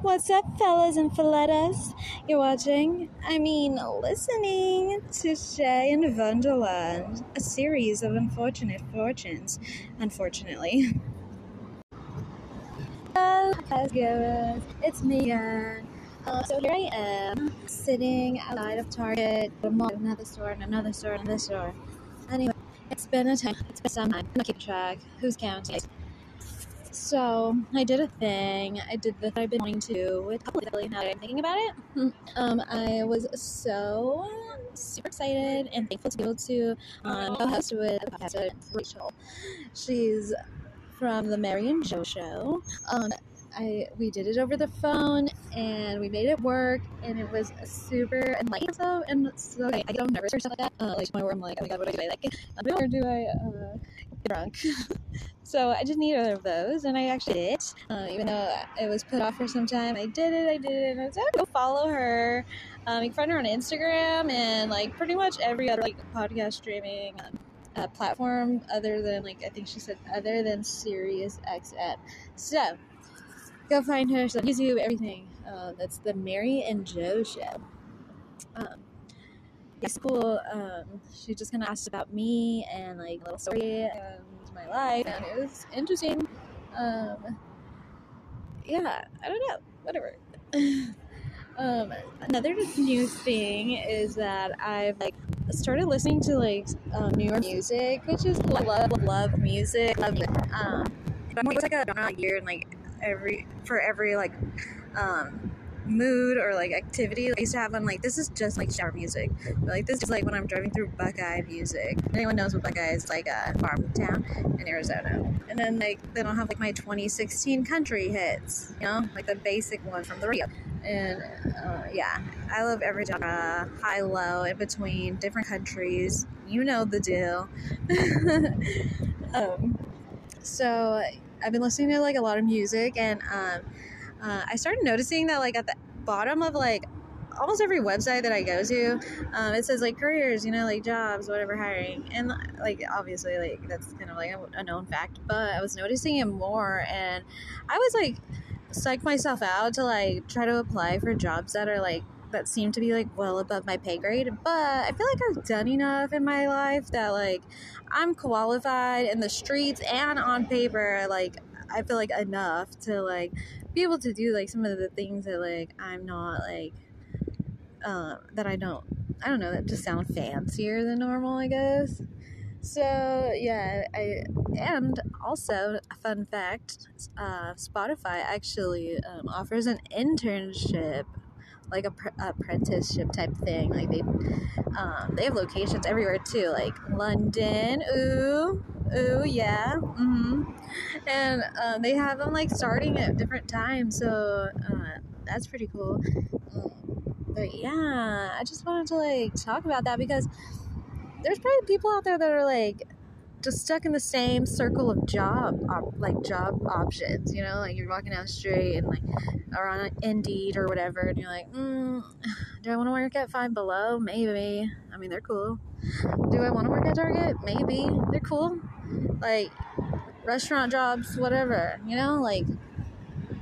What's up, fellas and felletas? You're watching, listening to Shay and Wonderland, a series of unfortunate fortunes, unfortunately. Hello, guys, it's me again. So here I am, sitting outside of Target, another store. Anyway, it's been some time, I keep track, who's counting? So, I did the thing I've been wanting to do with publicly now that I'm thinking about it. I was so super excited and thankful to be able to co-host with Professor Rachel. She's from the Mary and Jo show. We did it over the phone and we made it work, and it was super enlightening. So I get all nervous or stuff like that. Like tomorrow I'm like, oh my god, what do I like? Or do I get drunk? So I did need either of those, and I actually did. Even though it was put off for some time, I did it. And I was like, go follow her. You can find her on Instagram and like pretty much every other like podcast streaming platform other than like I think she said other than Sirius XM. So go find her. She's on YouTube, everything. That's the Mary and Jo show. It's cool. She just kind of asked about me and like a little story and my life, and it was interesting. Yeah, I don't know. Whatever. Another new thing is that I've like started listening to like New York music, which is love music. Love it. I'm always like a genre year and like. For every like mood or like activity, like, I used to have one like this is just like shower music, but like this is like when I'm driving through Buckeye music. If anyone knows what Buckeye is, like a farm town in Arizona, and then I'll have like my 2016 country hits, you know, like the basic one from the radio. And yeah, I love every genre, high, low, in between, different countries, you know the deal. So I've been listening to like a lot of music, and I started noticing that like at the bottom of like almost every website that I go to, it says like careers, you know, like jobs, whatever, hiring, and like obviously like that's kind of like a known fact, but I was noticing it more, and I was like psyched myself out to like try to apply for jobs that are like that seem to be like well above my pay grade, but I feel like I've done enough in my life that like I'm qualified in the streets and on paper, like I feel like enough to like be able to do like some of the things that like I'm not like that I don't know that just sound fancier than normal, I guess. So yeah, and also a fun fact, Spotify actually offers an internship, like apprenticeship type thing. Like they have locations everywhere too, like London, and they have them like starting at different times, so that's pretty cool. But yeah, I just wanted to like talk about that because there's probably people out there that are like just stuck in the same circle of job options, you know, like you're walking down the street and like or on Indeed or whatever, and you're like, do I want to work at Five Below? Maybe. I mean, they're cool. Do I want to work at Target? Maybe. They're cool. Like restaurant jobs, whatever, you know, like,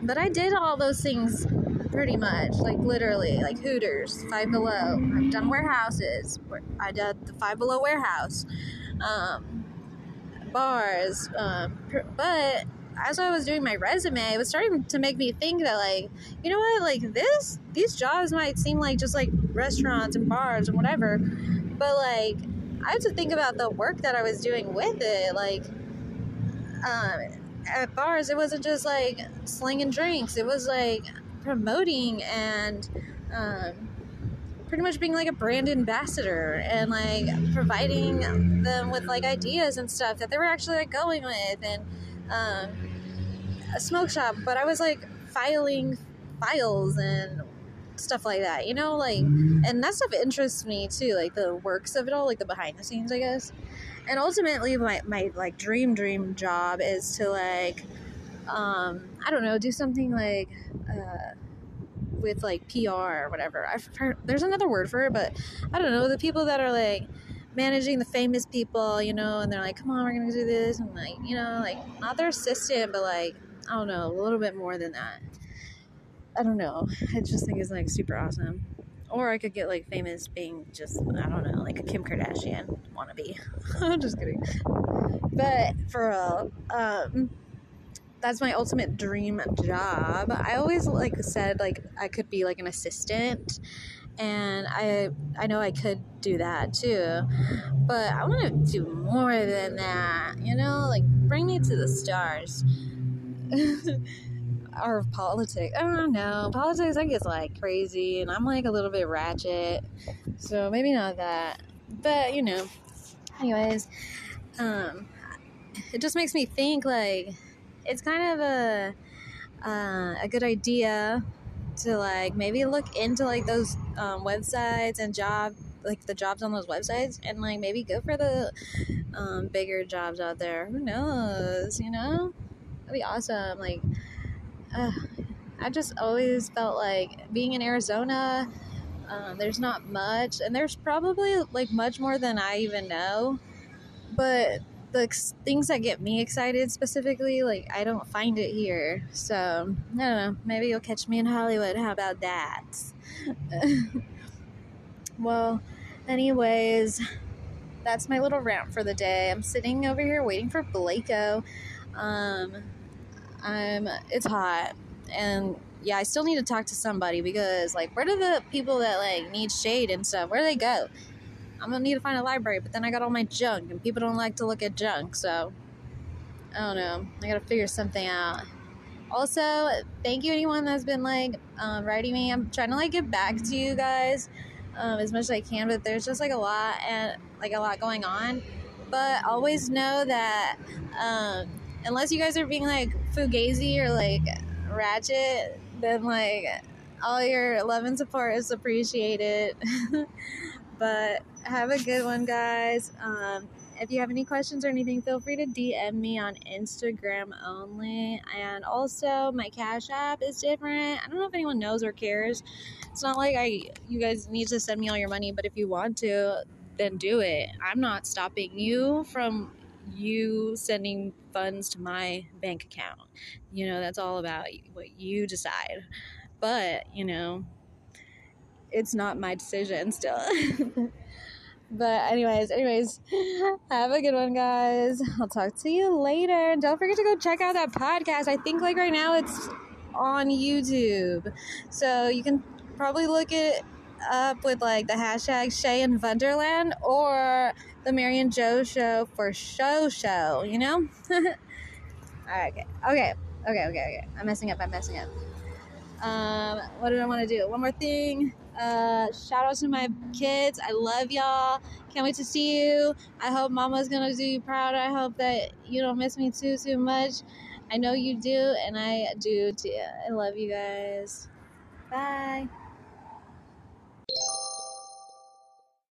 but I did all those things pretty much, like literally, like Hooters, Five Below. I've done warehouses. I did the Five Below warehouse. Bars, but as I was doing my resume, it was starting to make me think that like, you know what, like these jobs might seem like just like restaurants and bars and whatever, but like I have to think about the work that I was doing with it. Like at bars, it wasn't just like slinging drinks, it was like promoting and pretty much being like a brand ambassador and like providing them with like ideas and stuff that they were actually like going with, and a smoke shop, but I was like filing files and stuff like that, you know, like, and that stuff interests me too, like the works of it all, like the behind the scenes, I guess. And ultimately my like dream job is to like I don't know, do something like with like PR or whatever. I've heard, there's another word for it, but I don't know, the people that are like managing the famous people, you know, and they're like, come on, we're gonna do this, and like, you know, like not their assistant, but like I don't know, a little bit more than that. I don't know. I just think it's, like, super awesome. Or I could get, like, famous being just, I don't know, like a Kim Kardashian wannabe. I'm just kidding. But, for real, that's my ultimate dream job. I always, like, said, like, I could be, like, an assistant. And I know I could do that, too. But I want to do more than that, you know? Like, bring me to the stars. Or politics. I don't know. Politics, I guess, like, crazy. And I'm, like, a little bit ratchet. So, maybe not that. But, you know. Anyways. It just makes me think, like, it's kind of a good idea to, like, maybe look into, like, those websites and job, like, the jobs on those websites and, like, maybe go for the bigger jobs out there. Who knows, you know? That'd be awesome. Like, I just always felt like being in Arizona, there's not much, and there's probably, like, much more than I even know, but the things that get me excited specifically, like, I don't find it here. So, I don't know. Maybe you'll catch me in Hollywood. How about that? Well, anyways, that's my little rant for the day. I'm sitting over here waiting for Blako. It's hot. And, yeah, I still need to talk to somebody because, like, where do the people that, like, need shade and stuff, where do they go? I'm going to need to find a library, but then I got all my junk, and people don't like to look at junk, so I don't know. I got to figure something out. Also, thank you anyone that's been, like, writing me. I'm trying to, like, get back to you guys as much as I can, but there's just, like, a lot going on. But always know that unless you guys are being, like, fugazi or, like, ratchet, then, like, all your love and support is appreciated. But have a good one, guys. If you have any questions or anything, feel free to DM me on Instagram only. And also, my Cash app is different. I don't know if anyone knows or cares. It's not like you guys need to send me all your money, but if you want to, then do it. I'm not stopping you from you sending funds to my bank account. You know, that's all about what you decide. But, you know, it's not my decision still. But anyways, have a good one, guys. I'll talk to you later. And don't forget to go check out that podcast. I think, like, right now it's on YouTube. So you can probably look it up with, like, the hashtag Shay and Wonderland or the Mary and Jo show for show, you know? Okay. I'm messing up. What did I want to do? One more thing. Shout out to my kids. I love y'all. Can't wait to see you. I hope Mama's going to do you proud. I hope that you don't miss me too much. I know you do, and I do too. I love you guys. Bye.